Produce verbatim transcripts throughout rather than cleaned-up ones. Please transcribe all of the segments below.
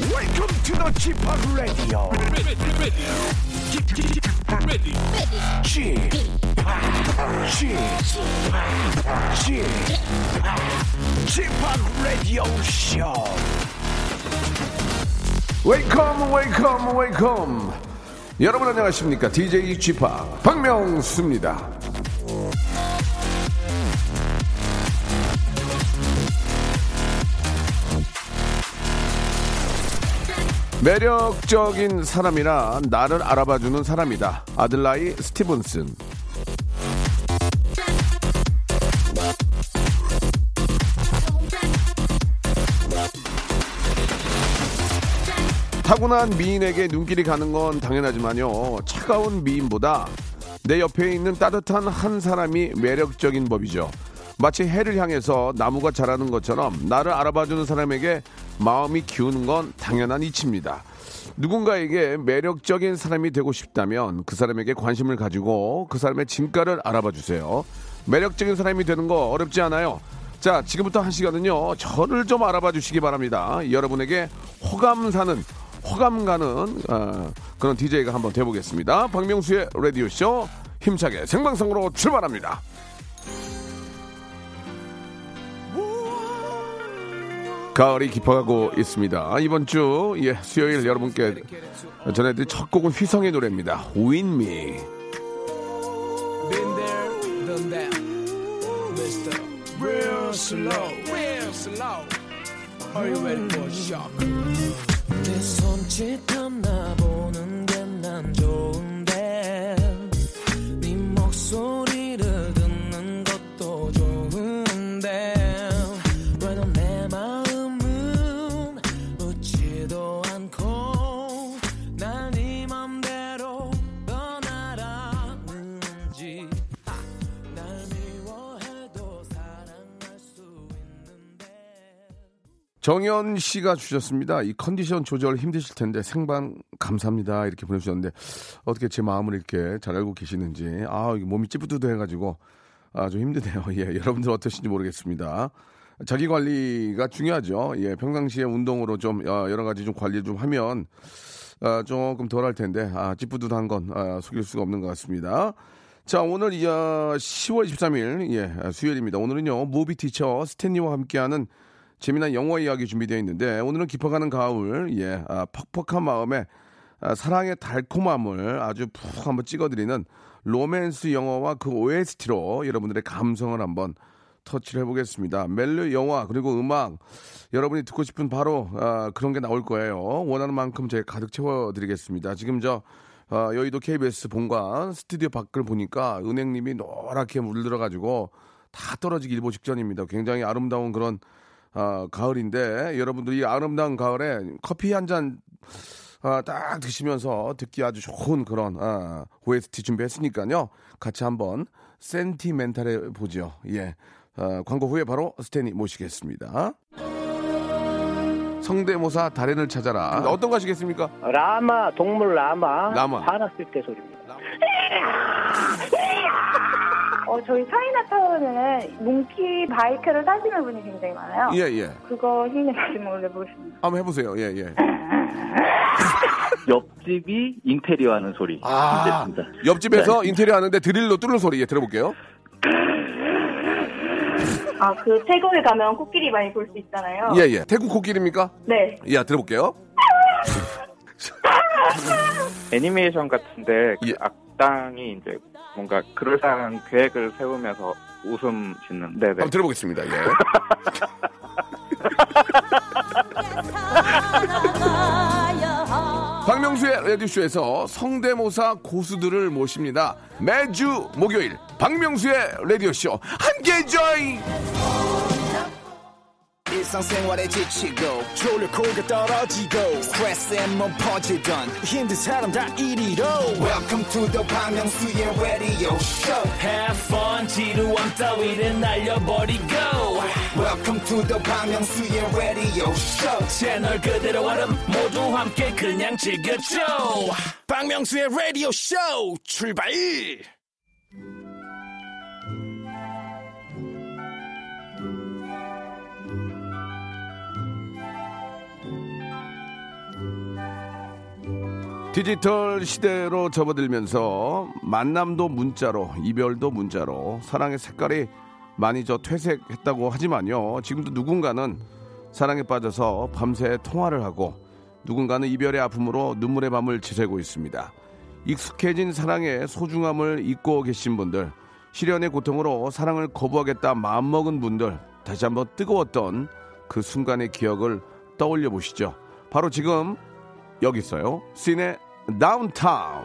Welcome to the 지팍 Radio. 지팍 Radio Show. Welcome, welcome, welcome. 여러분 안녕하십니까? 디제이 지팍 박명수입니다. 매력적인 사람이란 나를 알아봐주는 사람이다. 아들라이 스티븐슨. 타고난 미인에게 눈길이 가는 건 당연하지만요, 차가운 미인보다 내 옆에 있는 따뜻한 한 사람이 매력적인 법이죠. 마치 해를 향해서 나무가 자라는 것처럼 나를 알아봐주는 사람에게 마음이 기우는 건 당연한 이치입니다. 누군가에게 매력적인 사람이 되고 싶다면 그 사람에게 관심을 가지고 그 사람의 진가를 알아봐주세요. 매력적인 사람이 되는 거 어렵지 않아요. 자, 지금부터 한 시간은요, 저를 좀 알아봐주시기 바랍니다. 여러분에게 호감 사는, 호감 가는 어, 그런 디제이가 한번 돼보겠습니다. 박명수의 라디오쇼 힘차게 생방송으로 출발합니다. 가을이 깊어가고 있습니다. 이번 주 예, 수요일 여러분께 전해드릴 첫 곡은 휘성의 노래입니다. Win Me. 내 손짓 담나 보는 게 난 좋은데 네 목소리를 듣는 것도 좋은데 정현 씨가 주셨습니다. 이 컨디션 조절 힘드실 텐데 생방 감사합니다. 이렇게 보내주셨는데 어떻게 제 마음을 이렇게 잘 알고 계시는지. 아, 몸이 찌뿌드드해가지고 아, 좀 힘드네요. 예, 여러분들 어떠신지 모르겠습니다. 자기 관리가 중요하죠. 예, 평상시에 운동으로 좀 여러 가지 좀 관리 좀 하면 아, 조금 덜 할 텐데 아, 찌뿌드드한 건 아, 속일 수가 없는 것 같습니다. 자, 오늘 시월 이십삼일 예, 수요일입니다. 오늘은요 무비 티처 스탠리와 함께하는 재미난 영어 이야기 준비되어 있는데 오늘은 깊어가는 가을, 예, 아, 퍽퍽한 마음에 아, 사랑의 달콤함을 아주 푹 한번 찍어드리는 로맨스 영화와 그 오에스티로 여러분들의 감성을 한번 터치를 해보겠습니다. 멜로 영화 그리고 음악 여러분이 듣고 싶은 바로 아, 그런 게 나올 거예요. 원하는 만큼 제가 가득 채워드리겠습니다. 지금 저 아, 여의도 케이비에스 본관 스튜디오 밖을 보니까 은행잎이 노랗게 물들어가지고 다 떨어지기 일보 직전입니다. 굉장히 아름다운 그런 아, 가을인데 여러분들이 아름다운 가을에 커피 한 잔 아, 딱 드시면서 듣기 아주 좋은 그런 아, 오에스티 준비했으니까요. 같이 한번 센티멘탈해 보죠. 예, 아, 광고 후에 바로 스탠이 모시겠습니다. 성대모사 달인을 찾아라. 어떤 거 하시겠습니까? 라마, 동물 라마. 라마. 화났을 때 소리입니다. 라마. 어, 저희 차이나타운에는 몽키 바이크를 타시는 분이 굉장히 많아요. 예, 예. 그거 힘이 나시는 걸로 해보겠습니다. 한번 해보세요. 예, 예. 옆집이 인테리어 하는 소리. 아, 됐습니다. 옆집에서 네. 인테리어 하는데 드릴로 뚫는 소리. 예, 들어볼게요. 아, 그 태국에 가면 코끼리 많이 볼 수 있잖아요. 예, 예. 태국 코끼리입니까? 네. 예, 들어볼게요. 애니메이션 같은데 그 예. 악당이 이제 뭔가 그럴싸한 계획을 세우면서 웃음 짓는. 네네. 한번 들어보겠습니다. 예. 박명수의 라디오쇼에서 성대모사 고수들을 모십니다. 매주 목요일 박명수의 라디오쇼 함께 join. 일상생활에 지치고 졸려 코가 떨어지고 스트레스에 몸 퍼지던 힘든 사람 다 이리로 Welcome to the 박명수의 radio show. Have fun 지루함 따위를 날려버리고 Welcome to the 박명수의 radio show. 채널 그대로 와름 모두 함께 그냥 즐겨줘. 박명수의 radio show 출발. 디지털 시대로 접어들면서 만남도 문자로, 이별도 문자로, 사랑의 색깔이 많이 저 퇴색했다고 하지만요, 지금도 누군가는 사랑에 빠져서 밤새 통화를 하고, 누군가는 이별의 아픔으로 눈물의 밤을 지새고 있습니다. 익숙해진 사랑의 소중함을 잊고 계신 분들, 시련의 고통으로 사랑을 거부하겠다 마음먹은 분들, 다시 한번 뜨거웠던 그 순간의 기억을 떠올려 보시죠. 바로 지금 여기 있어요. 시내 다운타운.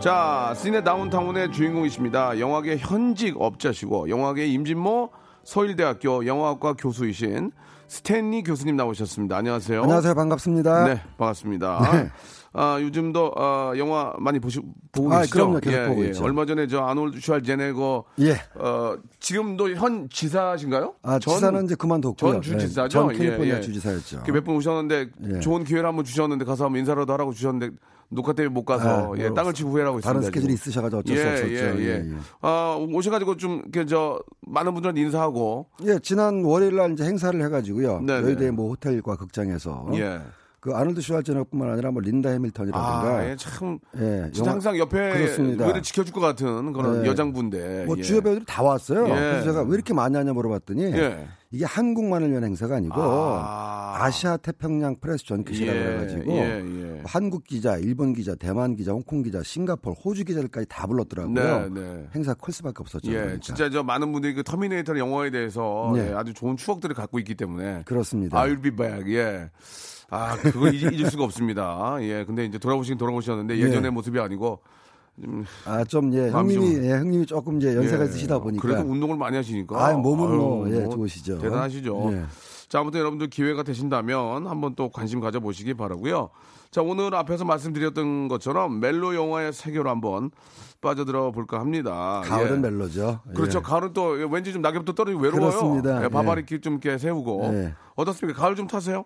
자, 시내 다운타운의 주인공이십니다. 영화계 현직 업자시고 영화계 임진모 서일대학교 영화학과 교수이신 스탠리 교수님 나오셨습니다. 안녕하세요. 안녕하세요. 반갑습니다. 네, 반갑습니다. 네. 아, 요즘도 아, 영화 많이 보시, 보고 아, 계시죠? 그럼요. 계속 예, 보고 예. 있죠. 얼마 전에 저 아놀드 슈왈츠제네거 예. 어, 지금도 현 지사신가요? 아, 전, 지사는 이제 그만뒀고요. 전 주지사죠? 전 캘리포니아 예, 예. 주지사였죠. 몇 분 오셨는데 예. 좋은 기회를 한번 주셨는데 가서 한번 인사라도 하라고 주셨는데 녹화 때문에 못 가서 아, 예, 땅을 치고 후회하고 있습니다. 다른 스케줄이 있으셔가지고 어쩔 예, 수 없었죠. 예, 예. 예, 예. 아, 오셔가지고 좀 이렇게 저 많은 분들한테 인사하고. 예, 지난 월요일날 이제 행사를 해가지고요. 네네. 여의도의 뭐 호텔과 극장에서. 예. 그 아놀드 슈왈츠제네거뿐만 아니라 뭐 린다 해밀턴이라든가 아, 예, 참 예, 진짜 영화, 항상 옆에 의를 지켜줄 것 같은 그런 예. 여장분들 뭐 예. 주요 배우들이 다 왔어요. 예. 그래서 제가 왜 이렇게 많이 하냐 물어봤더니 예. 이게 한국만을 위한 행사가 아니고 아. 아시아 태평양 프레스 전기시라고 예. 해가지고 예. 예. 한국 기자, 일본 기자, 대만 기자, 홍콩 기자, 싱가포르, 호주 기자들까지 다 불렀더라고요. 네, 네. 행사 클 수밖에 없었죠. 예. 그러니까. 진짜 저 많은 분들이 그 터미네이터 영화에 대해서 예. 예. 아주 좋은 추억들을 갖고 있기 때문에 그렇습니다. I'll be back. 예. 아, 그걸 잊, 잊을 수가 없습니다. 예, 근데 이제 돌아보시긴 돌아보셨는데 예전의 예. 모습이 아니고 좀 아, 좀 예, 형님이 좀, 예, 형님이 조금 이제 연세가 예, 있으시다 보니까 그래도 운동을 많이 하시니까 아, 몸은 뭐, 예, 좋으시죠. 대단하시죠. 예. 자, 아무튼 여러분들 기회가 되신다면 한번 또 관심 가져보시기 바라고요. 자, 오늘 앞에서 말씀드렸던 것처럼 멜로 영화의 세계로 한번 빠져들어 볼까 합니다. 가을은 예. 멜로죠. 그렇죠. 예. 가을은 또 왠지 좀 낙엽도 떨어지고 외로워요. 그렇습니다. 예, 바바리끼 예. 좀 이렇게 세우고 예. 어떻습니까? 가을 좀 타세요?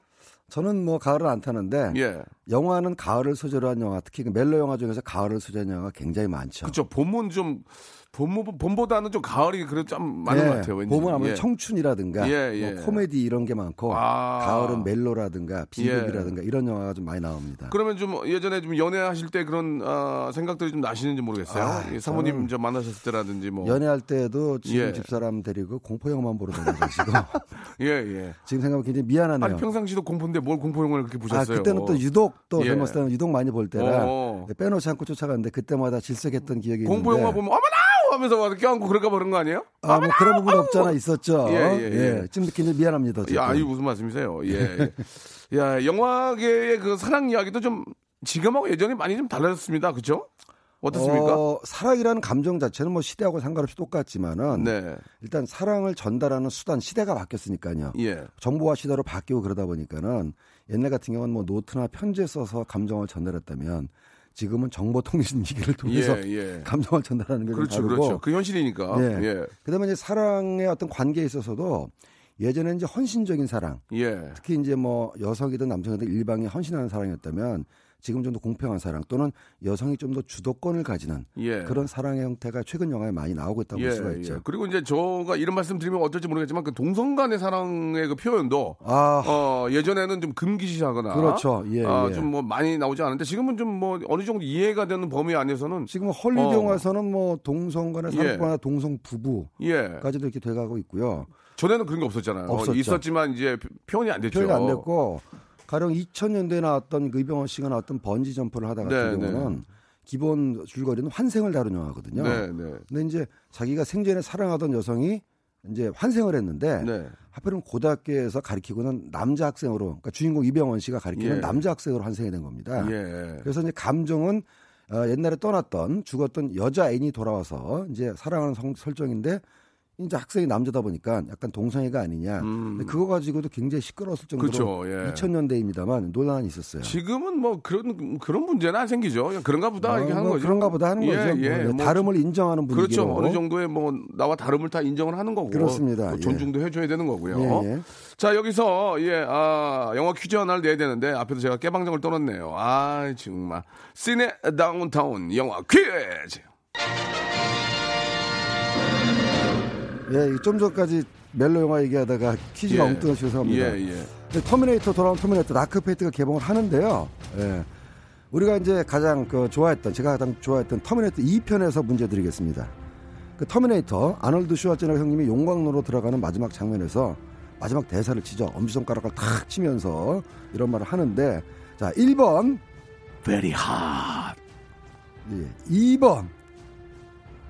저는 뭐 가을을 안 타는데 예. 영화는 가을을 소재로 한 영화, 특히 그 멜로 영화 중에서 가을을 소재한 영화가 굉장히 많죠. 그렇죠. 봄은 좀 봄, 봄보다는 좀 가을이 그래도 좀 많은 예. 것 같아요. 왠지. 봄은 아무래도 예. 청춘이라든가 예, 예. 뭐 코미디 이런 게 많고 아. 가을은 멜로라든가 비극이라든가 예. 이런 영화가 좀 많이 나옵니다. 그러면 좀 예전에 좀 연애하실 때 그런 어, 생각들이 좀 나시는지 모르겠어요. 아, 사모님 저 만나셨을 때라든지 뭐 연애할 때도 지금 예. 집사람 데리고 공포 영화만 보러 다니시고 예, 예. 지금 생각하면 굉장히 미안하네요. 아니, 평상시도 공포인데 뭘 공포 영화를 그렇게 보셨어요? 아, 그때는 또 유독 또 젊었을 예. 때는 유독 많이 볼 때라 어. 빼놓지 않고 쫓아갔는데 그때마다 질색했던 기억이 공포 있는데 공포 영화 보면 어머나! 하면서 와서 껴안고 그럴까 그런 거 아니에요? 아, 뭐 그런 부분 없잖아 있었죠. 예, 예, 예. 예, 지금 느끼는 미안합니다. 야, 아니 무슨 말씀이세요? 예, 예. 야, 영화계의 그 사랑 이야기도 좀 지금하고 예전이 많이 좀 달라졌습니다, 그렇죠? 어떻습니까? 어, 사랑이라는 감정 자체는 뭐 시대하고 상관없이 똑같지만은 네. 일단 사랑을 전달하는 수단 시대가 바뀌었으니까요. 예. 정보화 시대로 바뀌고 그러다 보니까는 옛날 같은 경우는 뭐 노트나 편지에 써서 감정을 전달했다면. 지금은 정보통신기기를 통해서 예, 예. 감정을 전달하는 게 그렇죠, 다르고 그렇죠. 그 현실이니까. 예. 예. 그다음에 이제 사랑의 어떤 관계에 있어서도 예전에는 이제 헌신적인 사랑, 예. 특히 이제 뭐 여성이든 남성이든 일방에 헌신하는 사랑이었다면 지금 좀 더 공평한 사랑 또는 여성이 좀 더 주도권을 가지는 예. 그런 사랑의 형태가 최근 영화에 많이 나오고 있다고 예, 볼 수가 있죠. 예. 그리고 이제 제가 이런 말씀 드리면 어떨지 모르겠지만 그 동성 간의 사랑의 그 표현도 아... 어, 예전에는 좀 금기시하거나 그렇죠. 예, 어, 예. 좀 뭐 많이 나오지 않은데 지금은 좀 뭐 어느 정도 이해가 되는 범위 안에서는 지금 헐리우드 어... 영화에서는 뭐 동성 간의 사랑과 예. 동성 부부까지도 이렇게 돼가고 있고요. 전에는 그런 게 없었잖아요. 없었죠. 있었지만 이제 표현이 안 됐죠. 표현이 안 됐고. 가령 이천 년대에 나왔던 그 이병헌 씨가 나왔던 번지 점프를 하다 같은 네, 경우는 네. 기본 줄거리는 환생을 다룬 영화거든요. 네, 네. 근데 이제 자기가 생전에 사랑하던 여성이 이제 환생을 했는데 네. 하필이면 고등학교에서 가르치고는 남자 학생으로, 그러니까 주인공 이병헌 씨가 가르치는 예. 남자 학생으로 환생이 된 겁니다. 예. 그래서 이제 감정은 어, 옛날에 떠났던 죽었던 여자 애인이 돌아와서 이제 사랑하는 성, 설정인데. 이제 학생이 남자다 보니까 약간 동성애가 아니냐. 음. 근데 그거 가지고도 굉장히 시끄러웠을 정도로 그렇죠, 예. 이천 년대입니다만 논란이 있었어요. 지금은 뭐 그런 그런 문제는 안 생기죠. 그냥 그런가 보다 어, 이렇게 하는 뭐 거죠. 그런가 보다 하는 예, 거죠. 예, 뭐, 뭐, 다름을 인정하는 분위기로. 그렇죠. 어느 정도의 뭐 나와 다름을 다 인정을 하는 거고. 그렇습니다. 뭐 존중도 예. 해줘야 되는 거고요. 예, 예. 자, 여기서 예, 아, 영화 퀴즈 하나를 내야 되는데 앞에서 제가 깨방정을 떨었네요. 아, 정말. 시내 다운타운 영화 퀴즈. 예, 좀 전까지 멜로 영화 얘기하다가 퀴즈가 예. 엉뚱한 식으로 합니다. 예, 예. 근데 터미네이터 돌아온 터미네이터 다크페이트가 개봉을 하는데요. 예. 우리가 이제 가장 그 좋아했던 제가 가장 좋아했던 터미네이터 이 편에서 문제 드리겠습니다. 그 터미네이터 아놀드 슈왈츠제네거 형님이 용광로로 들어가는 마지막 장면에서 마지막 대사를 치죠. 엄지손가락을 탁 치면서 이런 말을 하는데 자 일 번 Very hard. 예. 이 번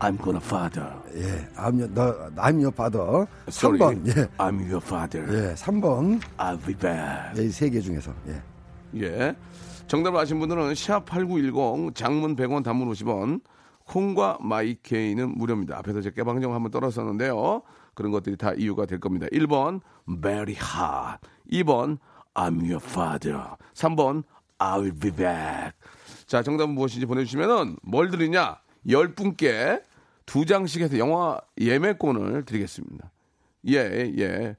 I'm gonna father. 예, I'm your, no, I'm your father. Sorry, 삼 번, 예. I'm your father. 예, 삼 번. I'll be back. 예, 이 세 개 중에서. 예. 예. 정답을 아신 분들은 샵팔구일공 장문 백 원 단문 오십 원 콩과 마이케이는 무료입니다. 앞에서 제 깨방정 한번 떨었었는데요. 그런 것들이 다 이유가 될 겁니다. 일 번 Very hard. 이 번 I'm your father. 삼 번 I'll be back. 자, 정답은 무엇인지 보내주시면은 뭘 드리냐? 열 분께 두 장씩 해서 영화 예매권을 드리겠습니다. 예, 예.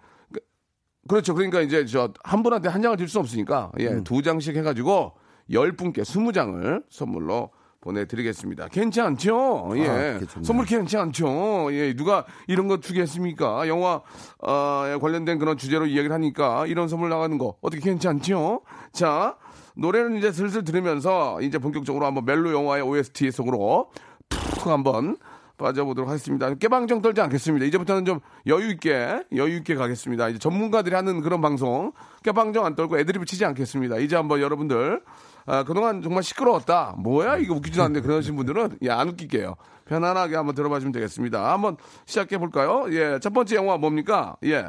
그렇죠. 그러니까 이제 저 한 분한테 한 장을 줄 수 없으니까 예, 음. 두 장씩 해가지고 열 분께 스무 장을 선물로 보내드리겠습니다. 괜찮죠? 예. 아, 선물 괜찮죠? 예. 누가 이런 거 주겠습니까? 영화 어, 관련된 그런 주제로 이야기를 하니까 이런 선물 나가는 거 어떻게 괜찮죠? 자, 노래는 이제 슬슬 들으면서 이제 본격적으로 한번 멜로 영화의 오에스티 속으로 푹 한번 빠져보도록 하겠습니다. 깨방정 떨지 않겠습니다. 이제부터는 좀 여유있게, 여유있게 가겠습니다. 이제 전문가들이 하는 그런 방송, 깨방정 안 떨고 애드립을 치지 않겠습니다. 이제 한번 여러분들, 아, 그동안 정말 시끄러웠다. 뭐야? 이거 웃기지도 않네. 그러신 분들은, 예, 안 웃길게요. 편안하게 한번 들어봐주면 되겠습니다. 한번 시작해볼까요? 예, 첫 번째 영화 뭡니까? 예.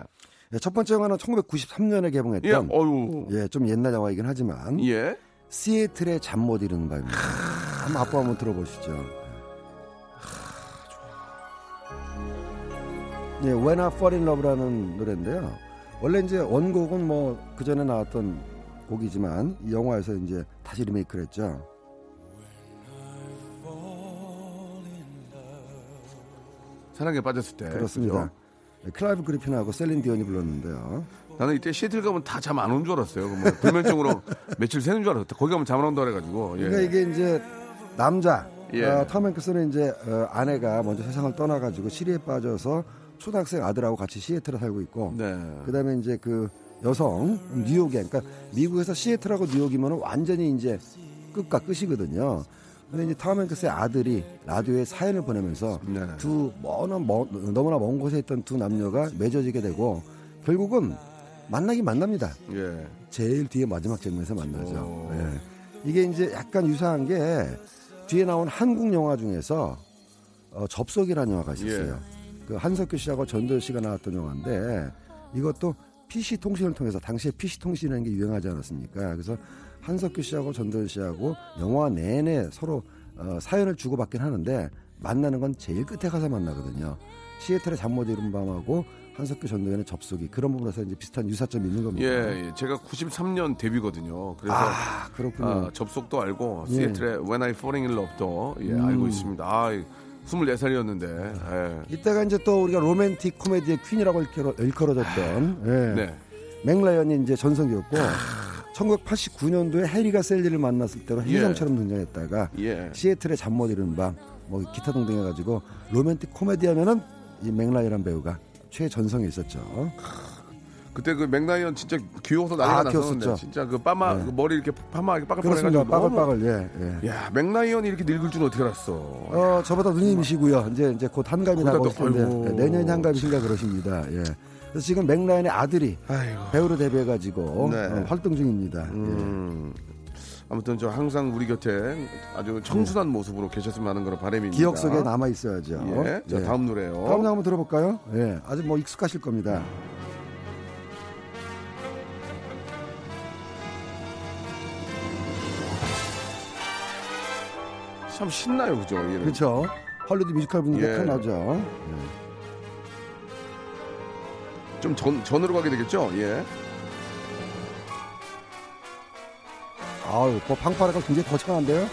예, 첫 번째 영화는 천구백구십삼 년에 개봉했던, 예, 어유 예, 좀 옛날 영화이긴 하지만, 예. 시애틀의 잠 못 이루는 밤입니다. 한번 앞으로 한번 들어보시죠. 예, When I Fall in Love라는 노래인데요. 원래 이제 원곡은 뭐 그전에 나왔던 곡이지만 이 영화에서 이제 다시 리메이크를 했죠. 사랑에 빠졌을 때. 그렇습니다. 예, 클라이브 그리핀하고 셀린 디온이 불렀는데요. 나는 이때 시애틀 가면 다 잠 안 온 줄 알았어요. 뭐 불면증으로 며칠 새는 줄 알았어요. 거기 가면 잠 안 온다 그래가지고. 예. 그러니까 이게 이제 남자 예. 어, 톰 행크스는 이제 어, 아내가 먼저 세상을 떠나가지고 시리에 빠져서 초등학생 아들하고 같이 시애틀에 살고 있고, 네. 그다음에 이제 그 여성 뉴욕에, 그러니까 미국에서 시애틀하고 뉴욕이면 완전히 이제 끝과 끝이거든요. 근데 이제 톰 행크스의 아들이 라디오에 사연을 보내면서 네. 두 너무나 먼, 너무나 먼 곳에 있던 두 남녀가 맺어지게 되고 결국은 만나긴 만납니다. 예. 제일 뒤에 마지막 장면에서 만나죠. 예. 이게 이제 약간 유사한 게 뒤에 나온 한국 영화 중에서 어, 접속이라는 영화가 있었어요. 예. 그 한석규 씨하고 전도연 씨가 나왔던 영화인데 이것도 피씨 통신을 통해서 당시에 피씨 통신이라는 게 유행하지 않았습니까? 그래서 한석규 씨하고 전도연 씨하고 영화 내내 서로 어, 사연을 주고받긴 하는데 만나는 건 제일 끝에 가서 만나거든요. 시애틀의 잠 못 이루는 밤하고 한석규 전도연의 접속이 그런 부분에서 이제 비슷한 유사점이 있는 겁니다. 예, 예. 제가 구십삼 년 데뷔거든요. 그래서 아, 그렇군요. 아, 접속도 알고 시애틀의 예. When I Falling in Love도 예, 음. 알고 있습니다. 아, 스물네 살이었는데 예. 이때가 이제 또 우리가 로맨틱 코미디의 퀸이라고 일컬어, 일컬어졌던 예. 네. 맥라이언이 이제 전성기였고 천구백팔십구 년도에 해리가 셀리를 만났을 때로 해리형처럼 예. 등장했다가 예. 시애틀의 잠 못 이루는 밤 뭐 기타 등등 해가지고 로맨틱 코미디 하면은 이 맥라이언 배우가 최전성에 있었죠. 그때 그 맥라이언 진짜 귀여워서 난리가 아, 났었는데 진짜 그 파마 네. 그 머리 이렇게 파마하게 빠글빠글해가지고 빠글빠글 너무... 예, 예. 야 맥라이언이 이렇게 늙을 줄 어떻게 알았어? 어 야. 저보다 누님이시고요. 이제 이제 곧 한갑이 나올 텐데 내년 한갑이신가 그러십니다. 예. 그래서 지금 맥라이언의 아들이 아이고. 배우로 데뷔해가지고 네. 어, 활동 중입니다. 음. 예. 아무튼 저 항상 우리 곁에 아주 청순한 네. 모습으로 계셨으면 하는 그런 바람입니다. 기억 속에 남아 있어야죠. 예. 자 예. 다음 노래요. 다음 노래 한번 들어볼까요? 예. 아주 뭐 익숙하실 겁니다. 참 신나요, 그죠? 그렇죠. 할리우드 뮤지컬 분위기가 예. 나죠. 예. 좀 전, 전으로 가게 되겠죠? 예. 아유, 뭐 방파라가 굉장히 거창한데요?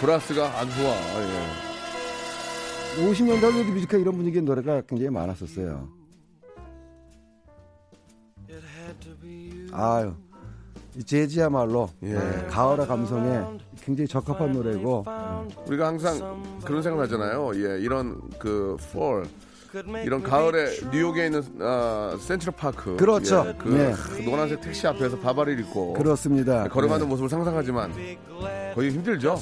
브라스가 아주 좋아. 예. 오십 년대 할리우드 뮤지컬 이런 분위기의 노래가 굉장히 많았었어요. 아유. 재즈야말로 예. 가을의 감성에 굉장히 적합한 노래고 우리가 항상 그런 생각을 하잖아요. 예, 이런 그 fall 이런 가을에 뉴욕에 있는 아, 센트럴파크 그렇죠. 예, 그, 예. 그 노란색 택시 앞에서 바바를 입고 그렇습니다. 걸어가는 예. 모습을 상상하지만 거의 힘들죠.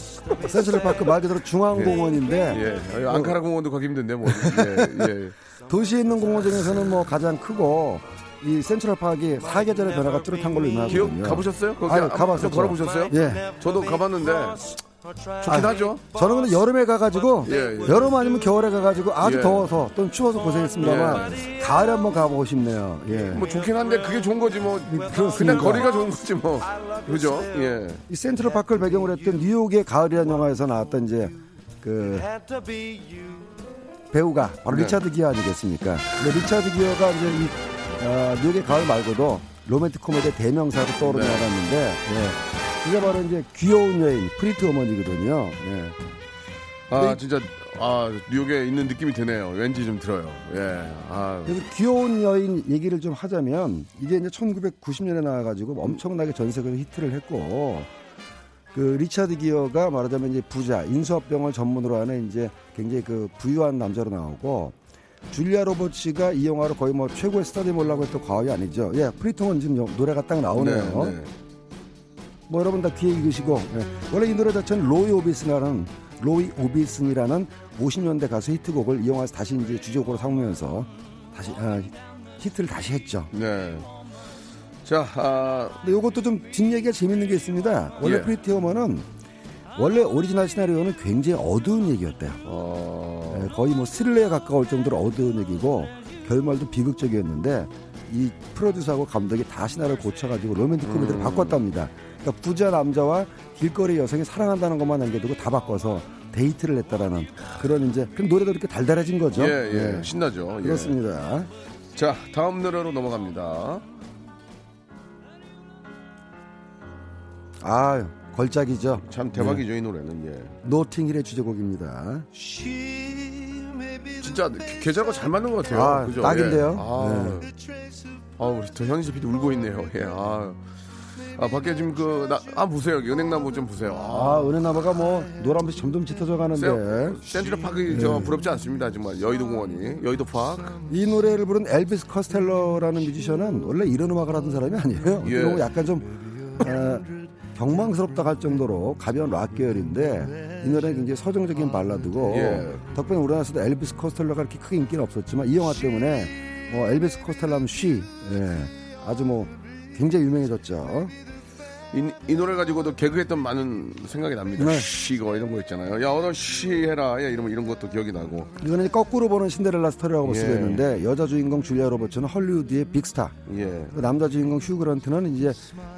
센트럴파크 말 그대로 중앙공원인데 예. 예. 앙카라 공원도 가기 힘든데 뭐. 예. 예. 도시에 있는 공원 중에서는 뭐 가장 크고 이 센트럴파크의 사계절의 변화가 뚜렷한 걸로 유명하거든요. 기억 가보셨어요? 거기 아유, 가봤어요. 걸어보셨어요? 예. 저도 가봤는데 좋긴 아, 하죠. 저는 근데 여름에 가가지고 예, 예. 여름 아니면 겨울에 가가지고 아주 예. 더워서 또는 추워서 고생했습니다만 예. 가을에 한번 가보고 싶네요. 예. 뭐 좋긴 한데 그게 좋은 거지 뭐. 그렇습니다. 그냥 거리가 좋은 거지 뭐. 그죠? 예. 이 센트럴파크를 배경으로 했던 뉴욕의 가을이라는 영화에서 나왔던 이제 그 배우가 바로 네. 리차드 기어 아니겠습니까? 근데 리차드 기어가 이제 이 어, 뉴욕의 가을 말고도 로맨틱 코미디의 대명사로 떠오르며 네. 나갔는데 예. 그게 바로 이제 귀여운 여인 프리티 어머니거든요. 예. 아 진짜 아 뉴욕에 있는 느낌이 드네요. 왠지 좀 들어요. 예. 아. 그래서 귀여운 여인 얘기를 좀 하자면 이게 이제 천구백구십 년에 나와가지고 엄청나게 전 세계에서 히트를 했고 그 리차드 기어가 말하자면 이제 부자 인수합병을 전문으로 하는 이제 굉장히 그 부유한 남자로 나오고. 줄리아 로버츠가 이 영화로 거의 뭐 최고의 스타디몰라고 해도 과언이 아니죠. 예, 프리통은 지금 노래가 딱 나오네요. 네, 네. 뭐 여러분 다 귀에 익으시고 예. 원래 이 노래 자체는 로이 오비슨이라는 로이 오비슨이라는 오십 년대 가수 히트곡을 이 영화에서 다시 이제 주제곡으로 삼으면서 다시 아, 히트를 다시 했죠. 네. 자, 아... 근데 이것도 좀 뒷얘기가 재밌는 게 있습니다. 원래 예. 프리티어머는 원래 오리지널 시나리오는 굉장히 어두운 얘기였대요. 어... 네, 거의 뭐 스릴러에 가까울 정도로 어두운 얘기고 결말도 비극적이었는데 이 프로듀서하고 감독이 다 시나리오를 고쳐가지고 로맨틱 코미디를 음... 바꿨답니다. 그러니까 부자 남자와 길거리 여성이 사랑한다는 것만 남겨두고 다 바꿔서 데이트를 했다라는 그런 이제 그럼 노래도 이렇게 달달해진 거죠. 예, 예, 네. 신나죠. 예. 그렇습니다. 자, 다음 노래로 넘어갑니다. 아유. 걸작이죠. 참 대박이죠. 예. 이 노래는 예. 노팅힐의 주제곡입니다. 진짜 계절과 잘 맞는 것 같아요. 아, 그죠? 딱인데요. 예. 아, 예. 아 우리 또 현지 피디 울고 있네요. 예. 아, 아 밖에 지금 그 나 아 보세요. 여기 은행나무 좀 보세요. 아, 아 은행나무가 뭐 노란빛이 점점 짙어져 가는데. 센트럴파크 저 예. 부럽지 않습니다. 정말 여의도 공원이 여의도 파크. 이 노래를 부른 엘비스 코스텔로라는 뮤지션은 원래 이런 음악을 하던 사람이 아니에요. 예. 이거 약간 좀. 에, 경망스럽다 할 정도로 가벼운 락 계열인데 이 노래는 굉장히 서정적인 발라드고 예. 덕분에 우리나라에서도 엘비스 코스텔러가 그렇게 크게 인기는 없었지만 이 영화 때문에 뭐 엘비스 코스텔러 하면 쉬 예. 아주 뭐 굉장히 유명해졌죠. 이, 이 노래 가지고도 개그했던 많은 생각이 납니다. 네. 쉬거 이런 거 있잖아요. 야 오늘 쉬해라 야 이런 이런 것도 기억이 나고 이거는 거꾸로 보는 신데렐라 스토리라고 볼 예. 수가 있는데 여자 주인공 줄리아 로버츠는 헐리우드의 빅스타 예. 남자 주인공 휴 그런트는 이제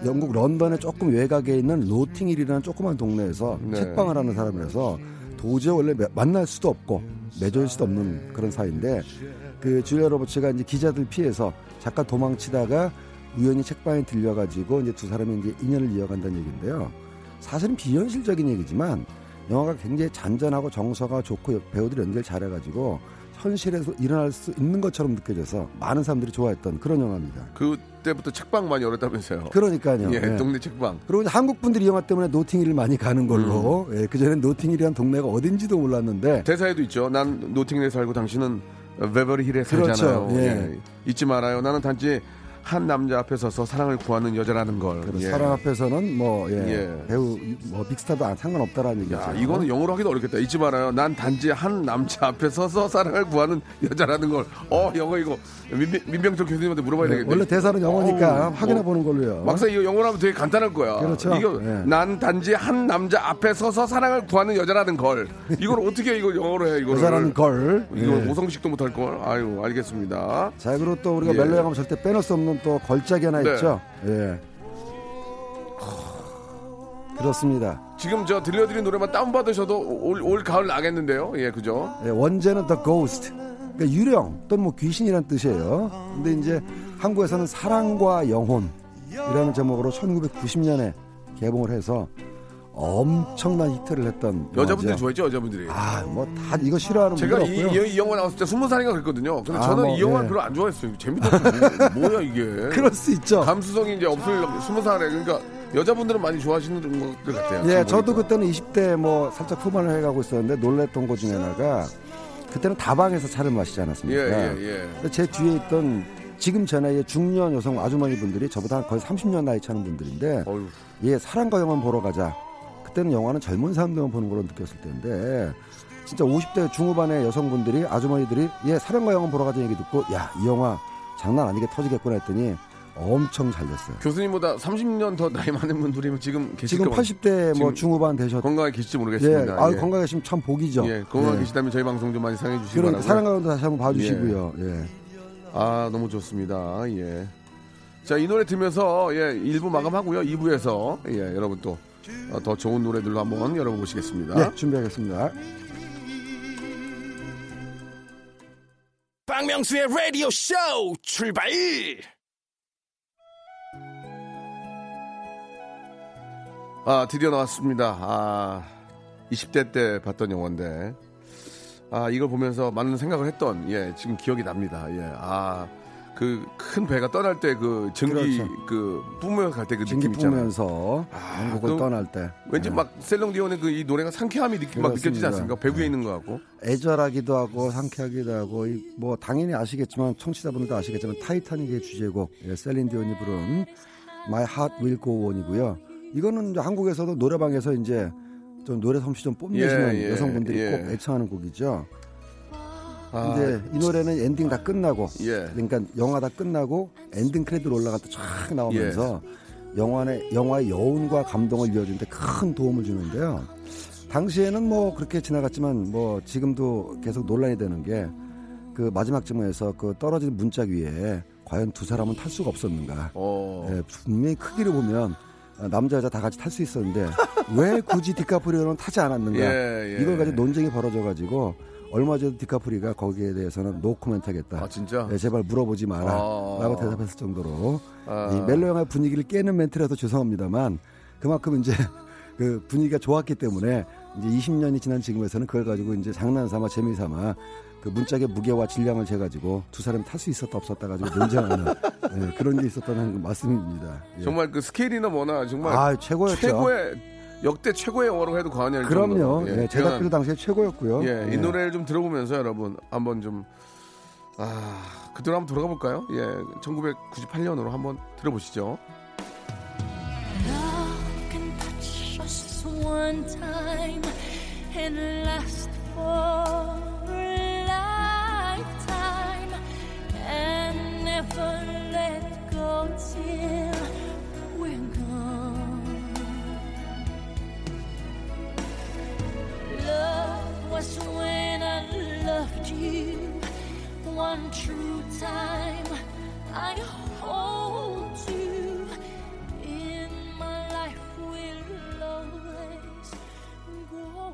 영국 런던의 조금 외곽에 있는 노팅힐이라는 조그만 동네에서 네. 책방을 하는 사람이라서 도저히 원래 만날 수도 없고 맺어질 수도 없는 그런 사이인데 그 줄리아 로버츠가 이제 기자들 피해서 잠깐 도망치다가 우연히 책방에 들려가지고 이제 두 사람이 이제 인연을 이어간다는 얘기인데요. 사실은 비현실적인 얘기지만 영화가 굉장히 잔잔하고 정서가 좋고 배우들 연기를 잘해가지고 현실에서 일어날 수 있는 것처럼 느껴져서 많은 사람들이 좋아했던 그런 영화입니다. 그때부터 책방 많이 열었다면서요? 그러니까요. 예, 예. 동네 책방. 그리고 한국 분들이 영화 때문에 노팅힐을 많이 가는 걸로. 음. 예, 그전엔 노팅힐이란 동네가 어딘지도 몰랐는데. 대사에도 있죠. 난 노팅힐에 살고 당신은 베버리힐에 살잖아요. 그렇죠. 예. 예. 잊지 말아요. 나는 단지 한 남자 앞에 서서 사랑을 구하는 여자라는 걸. 예. 사랑 앞에서는 뭐 예, 예. 배우 뭐 빅스타도 안 상관없다라는 얘기죠. 야, 이거는 영어로 하기도 어렵겠다. 잊지 말아요. 난 단지 한 남자 앞에 서서 사랑을 구하는 여자라는 걸. 어 영어 이거 민병철 교수님한테 물어봐야 네, 되겠네. 원래 대사는 영어니까 어우, 확인해 보는 걸로요. 막상 이거 영어로 하면 되게 간단할 거야. 그렇죠. 이거 예. 난 단지 한 남자 앞에 서서 사랑을 구하는 여자라는 걸. 이걸 어떻게 이거 영어로 해 이거를. 여자라는 걸. 이거 예. 오성식도 못할 걸. 아유 알겠습니다. 자 그리고 또 우리가 예. 멜로 영화 절대 빼놓을 수 없는. 또 걸작이 하나 네. 있죠. 예. 그렇습니다. 지금 저 들려드린 노래만 다운 받으셔도 올, 올 가을 나겠는데요. 예, 그죠? 예, 원제는 The Ghost, 그러니까 유령 또는 뭐 귀신이란 뜻이에요. 근데 이제 한국에서는 사랑과 영혼이라는 제목으로 천구백구십 년에 개봉을 해서 엄청난 히트를 했던 여자분들이 좋아했죠. 여자분들이 아 뭐 다 이거 싫어하는 제가 이, 이, 이 영화 나왔을 때 스무 살인가 그랬거든요. 근데 아, 저는 뭐, 이 영화 예. 별로 안 좋아했어요. 재미없어요. 뭐야 이게 그럴 수 있죠. 감수성이 이제 없을 스무 살에 그러니까 여자분들은 많이 좋아하시는 것들 같아요. 예 저도 보니까. 그때는 이십 대 뭐 살짝 후반을 해가고 있었는데 놀랬던 것 중에 하나가 그때는 다방에서 차를 마시지 않았습니까? 예, 예, 예. 제 뒤에 있던 지금 제 나이의 중년 여성 아주머니분들이 저보다 거의 삼십 년 나이 차는 분들인데 어휴. 예, 사랑과 영혼 보러 가자. 그때는 영화는 젊은 사람들만 보는 걸로 느꼈을 때인데 진짜 오십 대 중후반의 여성분들이 아주머니들이 예, 사랑과 영혼 보러 가자는 얘기 듣고 야, 이 영화 장난 아니게 터지겠구나 했더니 엄청 잘 됐어요. 교수님보다 삼십 년 더 나이 많은 분들이 지금 계실 지금 팔십 대 뭐 중후반 되셨 건강하게 계실지 모르겠습니다. 예, 아, 예. 건강하게 계시면 참 복이죠. 예, 건강하게 예. 계시다면 저희 방송 좀 많이 사랑해 주시기 바랍니다. 그러니까 사랑과 영혼 다시 한번 봐주시고요. 예. 예. 아, 너무 좋습니다. 예. 자, 이 노래 들으면서 예, 일 부 마감하고요. 이 부에서 예, 여러분 또 더 좋은 노래들로 한번 여러분 보시겠습니다. 예, 준비하겠습니다. 박명수의 라디오 쇼 출발! 아, 드디어 나왔습니다. 아, 이십 대 때 봤던 영화인데 아, 이걸 보면서 많은 생각을 했던 예, 지금 기억이 납니다. 예. 아, 그 큰 배가 떠날 때 그 전기 그렇죠. 그 뿜으면서 갈 때 그 느낌 있잖아요. 뿜으면서 한국을 아, 떠날 때 왠지 네. 막 셀롱디온의 그 이 노래가 상쾌함이 느낌 막 느껴지지 않습니까? 배구에 네. 있는 거 같고 애절하기도 하고 상쾌하기도 하고 이, 뭐 당연히 아시겠지만 청취자분들도 아시겠지만 타이타닉의 주제곡 예, 셀린디온이 부른 My Heart Will Go On이고요. 이거는 이제 한국에서도 노래방에서 이제 좀 노래 솜씨 좀 뽐내시는 예, 예, 여성분들이 예. 꼭 애청하는 곡이죠. 아, 근데 이 노래는 엔딩 다 끝나고 예. 그러니까 영화 다 끝나고 엔딩 크레딧 올라가서 쫙 나오면서 예. 영화의, 영화의 여운과 감동을 이어주는데 큰 도움을 주는데요. 당시에는 뭐 그렇게 지나갔지만 뭐 지금도 계속 논란이 되는 게 그 마지막 장면에서 그 떨어진 문짝 위에 과연 두 사람은 탈 수가 없었는가. 예, 분명히 크기를 보면 남자 여자 다 같이 탈 수 있었는데 왜 굳이 디카프리오는 타지 않았는가. 예, 예. 이걸 가지고 논쟁이 벌어져가지고 얼마 전에 디카프리가 거기에 대해서는 노코멘트 하겠다. 아, 진짜? 예, 제발 물어보지 마라 아... 라고 대답했을 정도로 아... 이 멜로 영화의 분위기를 깨는 멘트라서 죄송합니다만 그만큼 이제 그 분위기가 좋았기 때문에 이제 이십 년이 지난 지금에서는 그걸 가지고 이제 장난삼아 재미삼아 그 문짝의 무게와 질량을 재가지고 두 사람이 탈 수 있었다 없었다 가지고 논쟁하는 예, 그런 게 있었다는 말씀입니다. 예. 정말 그 스케일이나 뭐나 정말 아, 최고였죠. 최고의 역대 최고의 영화로 해도 과언이 아닐 정도. 그럼요. 예, 예, 제작비도 당시에 최고였고요. 예, 예. 이 노래를 좀 들어보면서 여러분 한번 좀 아, 그대로 한번 돌아가 볼까요? 예, 천구백구십팔 년으로 한번 들어보시죠. Love can touch us one time and last for never let go till we're gone. Love was when I loved you. One true time I hold you. In my life will always go.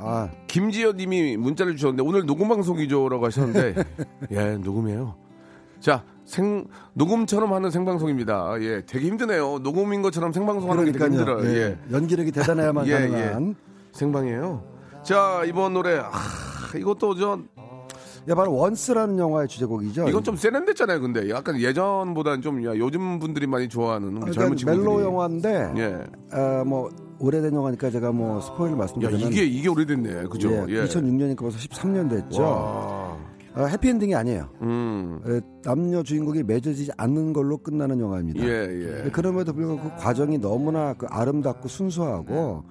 아, 김지연 님이 문자를 주셨는데 오늘 녹음 방송이죠라고 하셨는데 예, 녹음이에요. 자, 생 녹음처럼 하는 생방송입니다. 예, 되게 힘드네요. 녹음인 것처럼 생방송 하는 게 되게 힘들어요. 예, 예. 연기력이 대단해야만 예, 가능한 예. 생방이에요. 자, 이번 노래 아, 이것도 저 예, 바로 원스라는 영화의 주제곡이죠. 이건 좀 세련됐잖아요. 근데 약간 예전보다는 좀 야, 요즘 분들이 많이 좋아하는 우리 젊은 친구들이 멜로 영화인데 예. 어, 뭐 오래된 영화니까 제가 뭐 스포일을 말씀드리면 야, 이게 이게 오래됐네. 그죠? 예, 예. 이천육 년이니까 벌써 십삼 년 됐죠. 어, 해피엔딩이 아니에요. 음. 예, 남녀 주인공이 맺어지지 않는 걸로 끝나는 영화입니다. 예, 예. 그럼에도 불구하고 그 과정이 너무나 그 아름답고 순수하고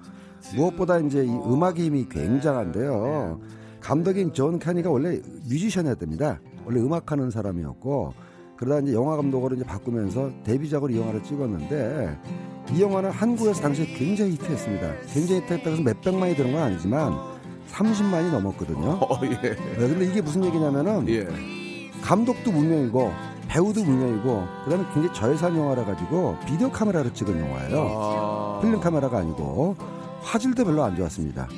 무엇보다 이제 이 음악의 힘이 굉장한데요. 감독인 존 캐니가 원래 뮤지션이었답니다. 원래 음악하는 사람이었고 그러다 이제 영화 감독으로 이제 바꾸면서 데뷔작으로 이 영화를 찍었는데 이 영화는 한국에서 당시에 굉장히 히트했습니다. 굉장히 히트했다고 해서 몇백만이 들은 건 아니지만 삼십만이 넘었거든요. 어, 예. 네, 근데 이게 무슨 얘기냐면은 예. 감독도 무명이고 배우도 무명이고 그다음에 굉장히 저예산 영화라 가지고 비디오 카메라로 찍은 영화예요. 아... 필름 카메라가 아니고 화질도 별로 안 좋았습니다.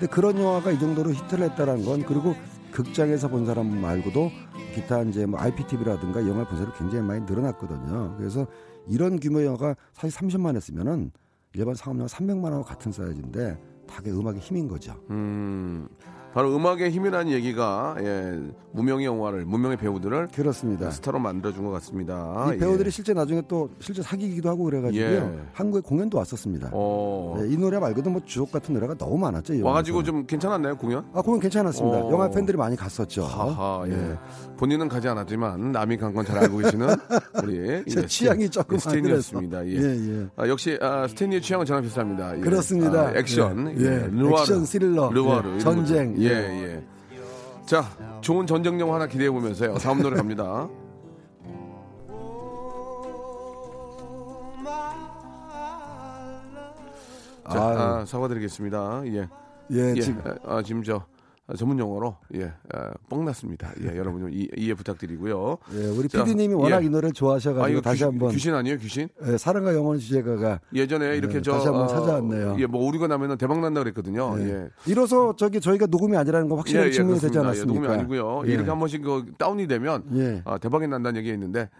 근데 그런 영화가 이 정도로 히트를 했다는 건 그리고 극장에서 본 사람 말고도 기타 이제 뭐 아이피티비라든가 영화 본 사람이 굉장히 많이 늘어났거든요. 그래서 이런 규모의 영화가 사실 삼십만 했으면은 일반 상업영화 삼백만하고 같은 사이즈인데 다게 음악의 힘인 거죠. 음. 바로 음악의 힘이라는 얘기가 예, 무명의 영화를 무명의 배우들을 그렇습니다. 스타로 만들어준 것 같습니다. 이 배우들이 예. 실제 나중에 또 실제 사귀기도 하고 그래가지고요. 예. 한국에 공연도 왔었습니다. 어... 예, 이 노래 말고도 뭐 주옥 같은 노래가 너무 많았죠. 이 와가지고 좀 괜찮았나요 공연? 아 공연 괜찮았습니다. 어... 영화 팬들이 많이 갔었죠. 하하, 예. 예. 본인은 가지 않았지만 남이 간 건 잘 알고 계시는 우리 제 예, 취향이 조금 스탠이었습니다. 예. 예, 예. 아, 역시 아, 스탠의 취향은 저랑 비슷합니다. 예. 그렇습니다. 아, 액션, 예. 예. 예. 루아르, 액션 스릴러, 루아르, 예. 전쟁. 예. 예, 예. 자, 좋은 전쟁 영화 하나 기대해 보면서요. 다음 노래 갑니다. 자, 아, 사과드리겠습니다. 예. 예, 예. 지금 아, 지금 저 전문 용어로 예, 아, 뻥났습니다. 예, 여러분 좀 이, 이해 부탁드리고요. 예, 우리 피디님이 워낙 예. 이 노래를 좋아하셔가지고 아, 다시 귀, 한번 귀신 아니에요, 귀신? 예, 사랑과 영혼 주제가가 예전에 이렇게 예, 저 다시 한번 찾아왔네요. 예, 뭐 오류가 나면은 대박 난다 그랬거든요. 예. 예. 이로써 저기 저희가 녹음이 아니라는 거 확실히 예, 예, 증명이 되지 않았습니까? 예, 녹음이 아니고요. 예. 이렇게 한 번씩 그 다운이 되면 예. 아, 대박이 난다는 얘기가 있는데.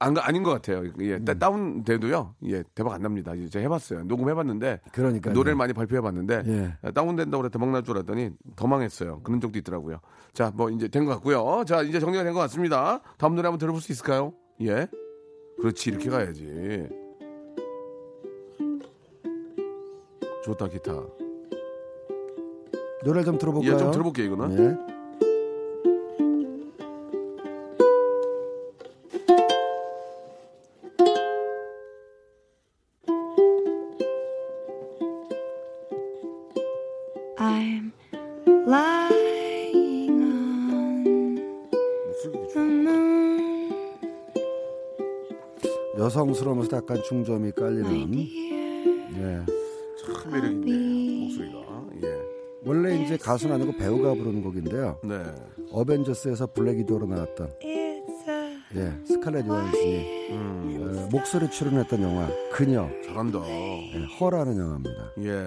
안, 아닌 것 같아요. 예, 음. 다운돼도요, 예, 대박 안 납니다. 제가 해봤어요. 녹음해봤는데, 그러니까 노래를 많이 발표해봤는데, 예. 다운된다고 그래 대박 날 줄 알았더니 더 망했어요. 그런 적도 있더라고요. 자, 뭐 이제 된 것 같고요. 자, 이제 정리가 된 것 같습니다. 다음 노래 한번 들어볼 수 있을까요? 예, 그렇지 이렇게 가야지. 좋다 기타. 노래 좀 들어볼까요? 예, 좀 들어볼게요 이거는. 예. 여성스러우면서 약간 중점이 깔리는 예. 참 매력있네요 목소리가 예. 원래 이제 가수는 아니고 배우가 부르는 곡인데요 네. 어벤져스에서 블랙 위도우로 나왔던 예. 스칼렛 요한슨이 음. 예. 목소리 출연했던 영화 그녀 잘한다 예. 허라는 영화입니다 예.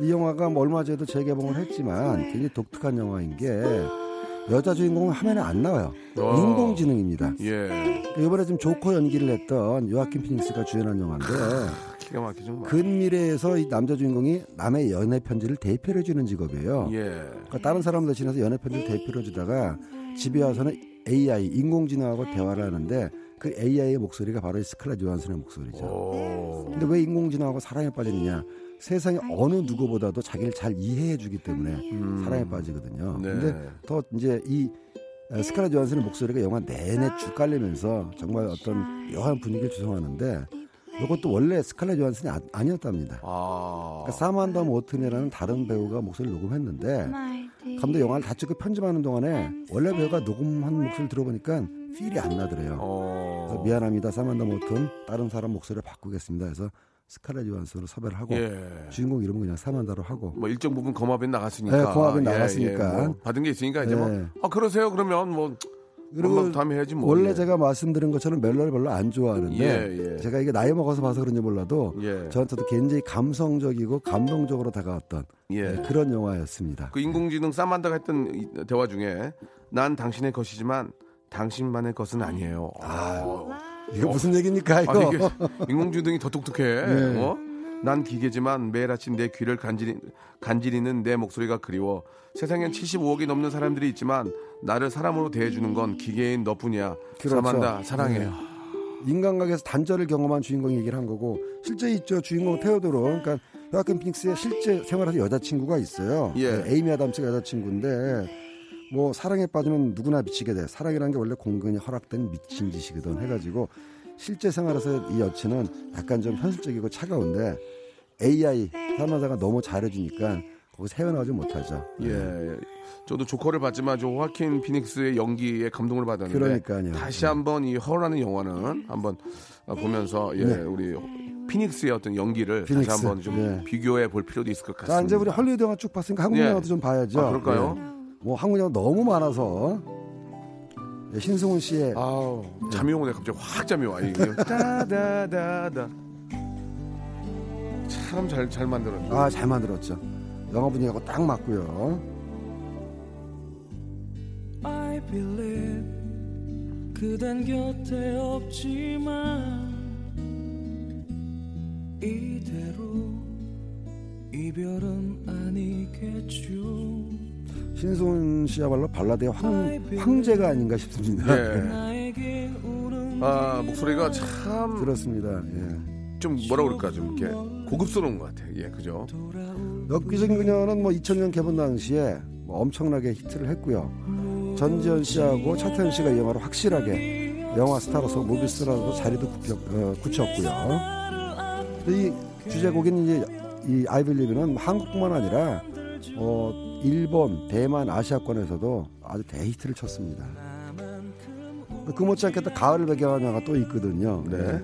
이 영화가 뭐 얼마 전에도 재개봉을 했지만 굉장히 독특한 영화인 게 여자 주인공은 화면에 안 나와요. 오. 인공지능입니다. 예. 이번에 지금 조커 연기를 했던 요아킨 피닉스가 주연한 영화인데 기가 막히죠. 근미래에서 이 남자 주인공이 남의 연애 편지를 대표해 주는 직업이에요. 예. 그러니까 다른 사람 대신해서 연애 편지를 대표해 주다가 집에 와서는 에이아이 인공지능하고 대화를 하는데 그 에이아이의 목소리가 바로 이 스칼렛 요한슨의 목소리죠. 오. 근데 왜 인공지능하고 사랑에 빠졌느냐? 세상에 어느 누구보다도 자기를 잘 이해해주기 때문에 음. 사랑에 빠지거든요. 네. 근데 더 이제 이 스칼렛 요한슨의 목소리가 영화 내내 쭉 깔리면서 정말 어떤 묘한 분위기를 조성하는데 이것도 원래 스칼렛 요한슨이 아, 아니었답니다. 아. 그러니까 사만다 모튼이라는 다른 배우가 목소리를 녹음했는데 감독 영화를 다 찍고 편집하는 동안에 원래 배우가 녹음한 목소리를 들어보니까 필이 안 나더래요. 어. 그래서 미안합니다. 사만다 모튼 다른 사람 목소리를 바꾸겠습니다. 그래서 스칼렛 요한슨으로 섭외를 하고 예. 주인공 이름은 그냥 사만다로 하고 뭐 일정 부분 거마벤 나갔으니까 예, 거마벤 나갔으니까 예, 예. 뭐 받은 게 있으니까 이제 예. 뭐 아 그러세요 그러면 뭐 그리고 다음에 해야지 뭐 원래 예. 제가 말씀드린 것처럼 멜로를 별로 안 좋아하는데 예, 예. 제가 이게 나이 먹어서 봐서 그런지 몰라도 예. 저한테도 굉장히 감성적이고 감동적으로 다가왔던 예. 예, 그런 영화였습니다. 그 인공지능 사만다가 했던 대화 중에 난 당신의 것이지만 당신만의 것은 아니에요. 아. 이게 어? 무슨 얘기입니까 이거? 아니, 이게 인공지능이 더 똑똑해. 네. 어? 난 기계지만 매일 아침 내 귀를 간지리, 간지리는 내 목소리가 그리워. 세상엔 칠십오억이 넘는 사람들이 있지만 나를 사람으로 대해주는 건 기계인 너뿐이야. 그렇죠. 사만다 사랑해요. 네. 인간관계에서 단절을 경험한 주인공이 얘기를 한 거고 실제 있죠. 주인공 테오도로. 그러니까 요아킨 피닉스의 실제 생활에서 여자친구가 있어요. 예. 네, 에이미 아담스가 여자친구인데 뭐 사랑에 빠지면 누구나 미치게 돼. 사랑이라는 게 원래 공근이 허락된 미친 짓이거든 해가지고 실제 생활에서 이 여친은 약간 좀 현실적이고 차가운데 에이아이 사마다가 너무 잘해주니까 거기서 헤어나오지 못하죠. 예, 예. 저도 조커를 봤지만 저 호아킨 피닉스의 연기에 감동을 받았는데 그러니까요. 다시 한번 이 허라는 영화는 한번 보면서 예, 네. 우리 피닉스의 어떤 연기를 피닉스. 다시 한번 좀 예. 비교해 볼 필요도 있을 것 같습니다. 자, 이제 우리 헐리우드 영화 쭉 봤으니까 한국 영화도 예. 좀 봐야죠. 아, 그럴까요? 예. 뭐 한국 영화 너무 많아서 네, 신승훈 씨의 아우, 네. 잠이 오네 갑자기 확 잠이 와 이게 다다다다 참 잘 잘 만들었네. 아, 잘 만들었죠. 영화 분위기하고 딱 맞고요. I believe 그댄 곁에 없지만 이대로 이별은 아니겠죠. 신승훈 씨야말로 발라드의 황, 황제가 아닌가 싶습니다. 예. 예. 아 목소리가 참 그렇습니다. 예. 좀 뭐라 그럴까 좀 이렇게 고급스러운 것 같아요. 예, 그죠? 엽기적인 그녀는 뭐 이천 년 개봉 당시에 뭐 엄청나게 히트를 했고요. 전지현 씨하고 차태현 씨가 이 영화로 확실하게 영화 스타로서 모비스라도 자리도 굽혔, 어, 굳혔고요. 이 주제곡인 이제 이 I Believe는 한국뿐만 아니라 어, 일본, 대만, 아시아권에서도 아주 대히트를 쳤습니다. 그 못지않게 또 가을을 배경한 영화가 또 있거든요. 네.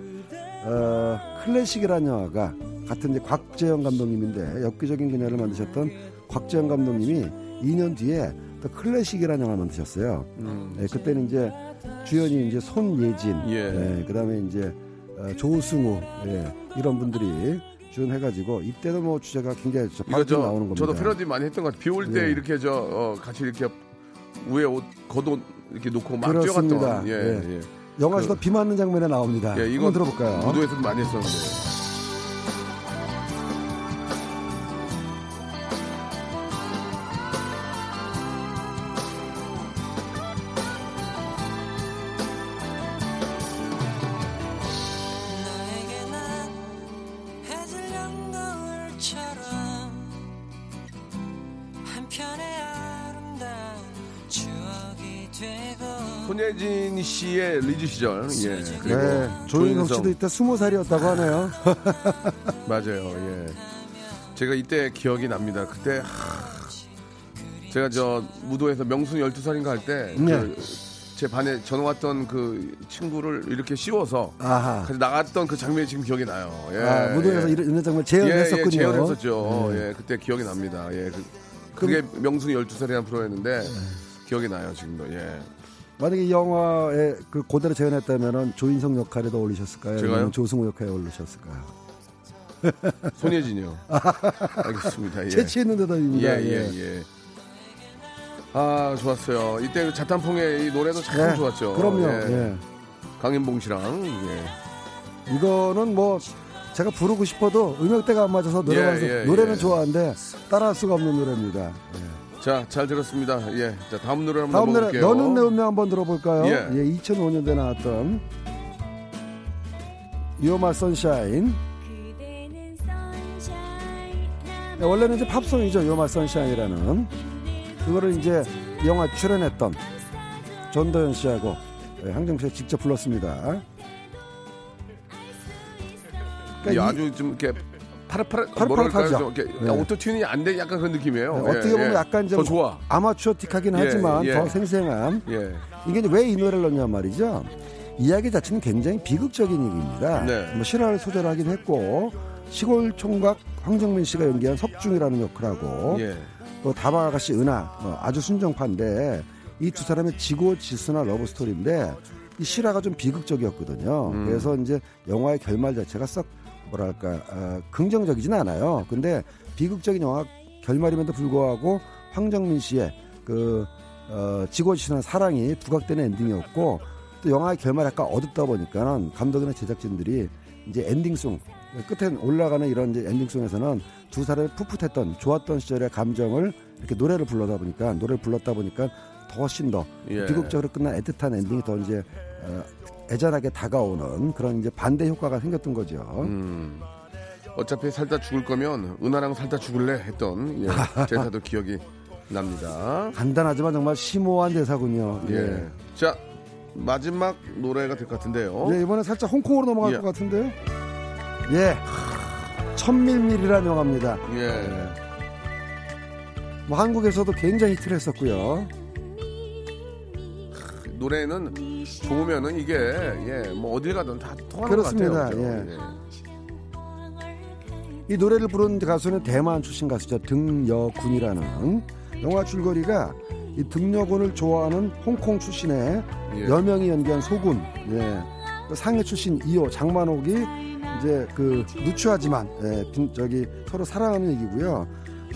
어, 클래식이라는 영화가 같은 이제 곽재현 감독님인데 엽기적인 그녀를 만드셨던 곽재현 감독님이 이 년 뒤에 또 클래식이라는 영화를 만드셨어요. 음. 예, 그때는 이제 주연이 이제 손예진, 예. 예, 그다음에 이제 어, 조승우 예, 이런 분들이 해가지고 이때도 뭐 주제가 굉장히 바로 저, 나오는 겁니다. 저도 패러디 많이 했던 것 같아요. 비 올 때 예. 이렇게 저 어, 같이 이렇게 위에 옷 겉옷 이렇게 놓고 막 뛰어갔던 거. 예, 예. 예. 영화에서도 그, 비 맞는 장면에 나옵니다. 예, 이거 들어볼까요? 무도에서도 많이 했었는데. 손예진 씨의 리즈 시절, 예. 그리고 네, 조인성 씨도 이때 스무 살이었다고 하네요. 맞아요, 예. 제가 이때 기억이 납니다. 그때 하... 제가 저 무도에서 명순 열두 살인가 할 때 제 네. 반에 전화 왔던 그 친구를 이렇게 씌워서 아하. 같이 나갔던 그 장면이 지금 기억이 나요. 예, 아, 무도에서 예. 이런 장면 재현했었군요. 예, 재현했었죠. 예. 예, 그때 기억이 납니다. 예, 그, 그게 그럼... 명순 열두 살이라는 프로였는데 기억이 나요 지금도. 예. 만약에 이 영화에 그 고대로 재현했다면은 조인성 역할에도 어울리셨을까요? 제가요? 조승우 역할에 어울리셨을까요? 손예진이요. 알겠습니다. 예. 채취했는데도 입니다. 예, 예, 예. 아 좋았어요. 이때 자탄풍의 이 노래도 참 예, 좋았죠. 그럼요. 예. 예. 강인봉 씨랑 예. 이거는 뭐 제가 부르고 싶어도 음역대가 안 맞아서 노래만 예, 예, 노래는 예. 좋아하는데 따라할 수가 없는 노래입니다. 예. 자, 잘 들었습니다. 예, 자 다음 노래 한번 들어볼게요. 너는 내 운명 한번 들어볼까요? 예, 예 이천오 년대 나왔던 You're My Sunshine. 네, 원래는 이제 팝송이죠. You're My Sunshine이라는 그거를 이제 영화 출연했던 전도연 씨하고 황정민 씨가 직접 불렀습니다. 그러니까 아주 좀 이렇게. 파릇파릇하죠. 네. 오토튠이 안 돼 약간 그런 느낌이에요. 네, 예, 어떻게 보면 예. 약간 좀 좋아. 아마추어틱하긴 예, 하지만 예. 더 생생한. 예. 이게 왜 이 노래를 넣냐 말이죠. 이야기 자체는 굉장히 비극적인 얘기입니다. 네. 뭐 실화를 소재로 하긴 했고 시골 총각 황정민 씨가 연기한 석중이라는 역할하고 예. 또 다방 아가씨 은하 뭐 아주 순정파인데 이 두 사람의 지고 지순한 러브 스토리인데 이 실화가 좀 비극적이었거든요. 음. 그래서 이제 영화의 결말 자체가 썩 뭐랄까 어, 긍정적이진 않아요. 근데 비극적인 영화 결말임에도 불구하고 황정민 씨의 그 어, 지고지순한 사랑이 부각되는 엔딩이었고 또 영화의 결말이 약간 어둡다 보니까는 감독이나 제작진들이 이제 엔딩송 끝에 올라가는 이런 이제 엔딩송에서는 두 사람이 풋풋했던 좋았던 시절의 감정을 이렇게 노래를 불러다 보니까 노래를 불렀다 보니까 더 훨씬 더 예. 비극적으로 끝난 애틋한 엔딩이 더 이제 어, 애절하게 다가오는 그런 이제 반대 효과가 생겼던 거죠. 음, 어차피 살다 죽을 거면 은하랑 살다 죽을래 했던 예, 대사도 기억이 납니다. 간단하지만 정말 심오한 대사군요. 예. 예. 자 마지막 노래가 될 것 같은데요. 예, 이번에 살짝 홍콩으로 넘어갈 예. 것 같은데요. 예, 천밀밀이라는 영화입니다. 예. 예. 뭐 한국에서도 굉장히 히트를 했었고요. 노래는 좋으면은 이게 예, 뭐 어딜 가든 다 통하는 그렇습니다. 것 같아요. 그렇습니다. 예. 예. 이 노래를 부른 가수는 대만 출신 가수죠. 등여군이라는 영화 줄거리가 이 등여군을 좋아하는 홍콩 출신의 예. 여명이 연기한 소군, 예. 상해 출신 이호 장만옥이 이제 그 누추하지만 예, 저기 서로 사랑하는 얘기고요.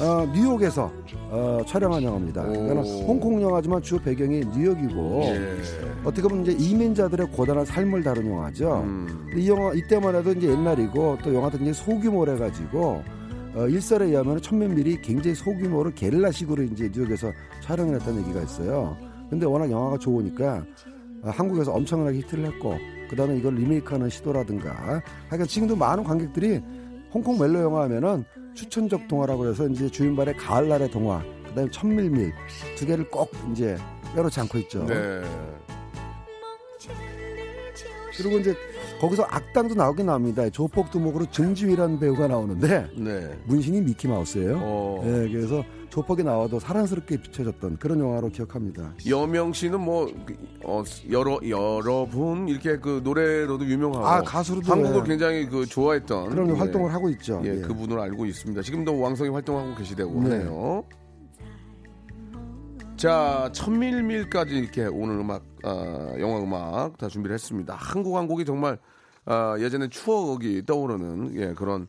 어, 뉴욕에서 어, 촬영한 영화입니다. 그러니까 홍콩 영화지만 주 배경이 뉴욕이고 예. 어떻게 보면 이제 이민자들의 고단한 삶을 다룬 영화죠. 음. 이 영화 이때만 해도 이제 옛날이고 또 영화도 굉장히 소규모래 가지고 어, 일설에 의하면 천밀밀이 굉장히 소규모로 게릴라식으로 이제 뉴욕에서 촬영을 했다는 얘기가 있어요. 근데 워낙 영화가 좋으니까 어, 한국에서 엄청나게 히트를 했고, 그 다음에 이걸 리메이크하는 시도라든가, 하여간 지금도 많은 관객들이 홍콩 멜로 영화 하면은 추천적 동화라고 해서 이제 주인발의 가을날의 동화, 그 다음에 천밀밀 두 개를 꼭 이제 빼놓지 않고 있죠. 네. 그리고 이제 거기서 악당도 나오긴 나옵니다. 조폭 두목으로 정지휘라는 배우가 나오는데 네. 문신이 미키마우스예요. 어. 네, 그래서 조폭이 나와도 사랑스럽게 비춰졌던 그런 영화로 기억합니다. 여명 씨는 뭐 어, 여러 여러분 이렇게 그 노래로도 유명하고 아, 가수로도 한국을 네. 굉장히 그 좋아했던 그런 네. 활동을 하고 있죠. 예, 예. 그분을 알고 있습니다. 지금도 왕성히 활동하고 계시다고 네. 하네요. 자, 천밀밀까지 이렇게 오늘 음악, 어, 영화 음악 다 준비를 했습니다. 한국 한 곡이 정말 어, 예전에 추억이 떠오르는 예, 그런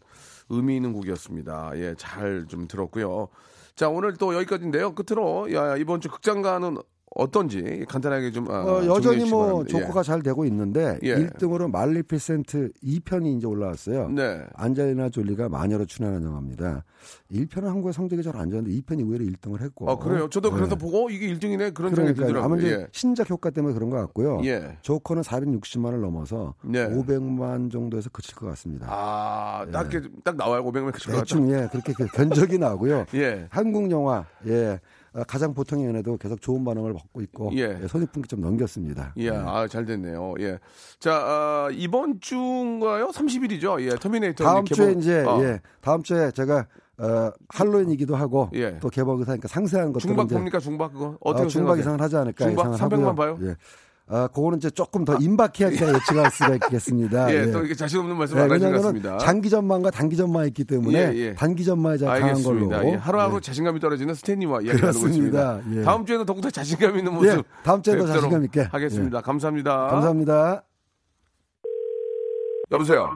의미 있는 곡이었습니다. 예, 잘 좀 들었고요. 자, 오늘 또 여기까지인데요. 끝으로 야, 이번 주 극장가는 어떤지 간단하게 좀 어, 어, 여전히 뭐 조커가 예. 잘 되고 있는데 예. 일 등으로 말리피센트 이 편이 이제 올라왔어요. 네. 안젤리나 졸리가 마녀로 출연하는 영화입니다. 일 편은 한국의 성적이 잘 안 좋았는데 이 편이 의외로 일 등을 했고. 아, 그래요? 저도 그래서 예. 보고 이게 일 등이네 그런 생각이 들더라고요. 아마 이제 예. 신작 효과 때문에 그런 것 같고요. 예. 조커는 사백육십만을 넘어서 예. 오백만 정도에서 그칠 것 같습니다. 아, 예. 딱, 딱 나와요. 오백만 그칠 것 같아요. 대충 예, 그렇게 견적이 나오고요. 예. 한국 영화 예. 가장 보통의 연애도 계속 좋은 반응을 받고 있고 예. 손익분기 좀 넘겼습니다. 예, 네. 아, 잘 됐네요. 예, 자 어, 이번 주인가요? 삼십 일이죠. 예, 터미네이터 다음 개봉... 주에 이제 어. 예, 다음 주에 제가 어, 할로윈이기도 하고 예. 또 개봉을 하니까 상세한 것들 중박 봅니까 중박 그거? 어떻게 어, 중박 이상을 하지 않을까? 중박 삼백만 봐요? 예. 아, 그거는 이제 조금 더 임박해야 예측할 수가 있겠습니다. 예, 예. 또 이렇게 자신 없는 말씀 안 예, 하신 것 같습니다. 장기 전망과 단기 전망이 있기 때문에 예, 예. 단기 전망에 잘 강한 걸로. 예, 하루하루 예. 자신감이 떨어지는 스탠리와 이야기하고 있습니다. 예. 다음 주에는 더욱더 자신감 있는 모습. 예, 다음 주에도 자신감 있게 하겠습니다. 예. 감사합니다. 감사합니다. 여보세요.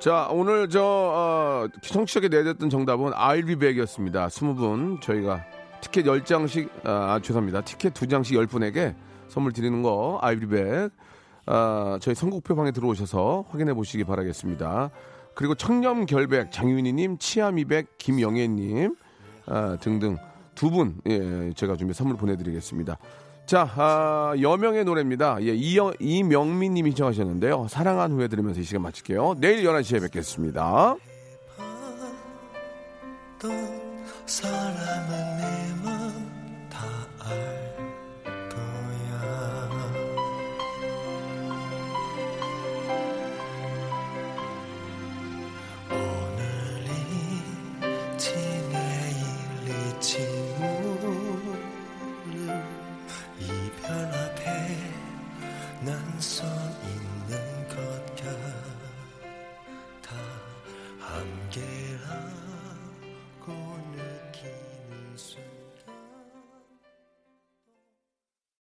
자, 오늘 저 어, 청취자께 내줬던 정답은 알비백이었습니다. 스무 분 저희가 티켓 열 장씩 아 죄송합니다. 티켓 두 장씩 열 분에게 선물 드리는 거 알비백 아, 저희 선곡표 방에 들어오셔서 확인해 보시기 바라겠습니다. 그리고 청렴결백 장윤희님, 치아미백 김영애님 아, 등등 두 분 예, 제가 준비 선물 보내드리겠습니다. 자, 아, 여명의 노래입니다. 예, 이영, 이명민 님이 신청하셨는데요. 사랑한 후에 들으면서 이 시간 마칠게요. 내일 열한 시에 뵙겠습니다. 사랑은 내 맘 다 알 거야. 오늘이 지 내일이 지 있는 것 같아 함께라.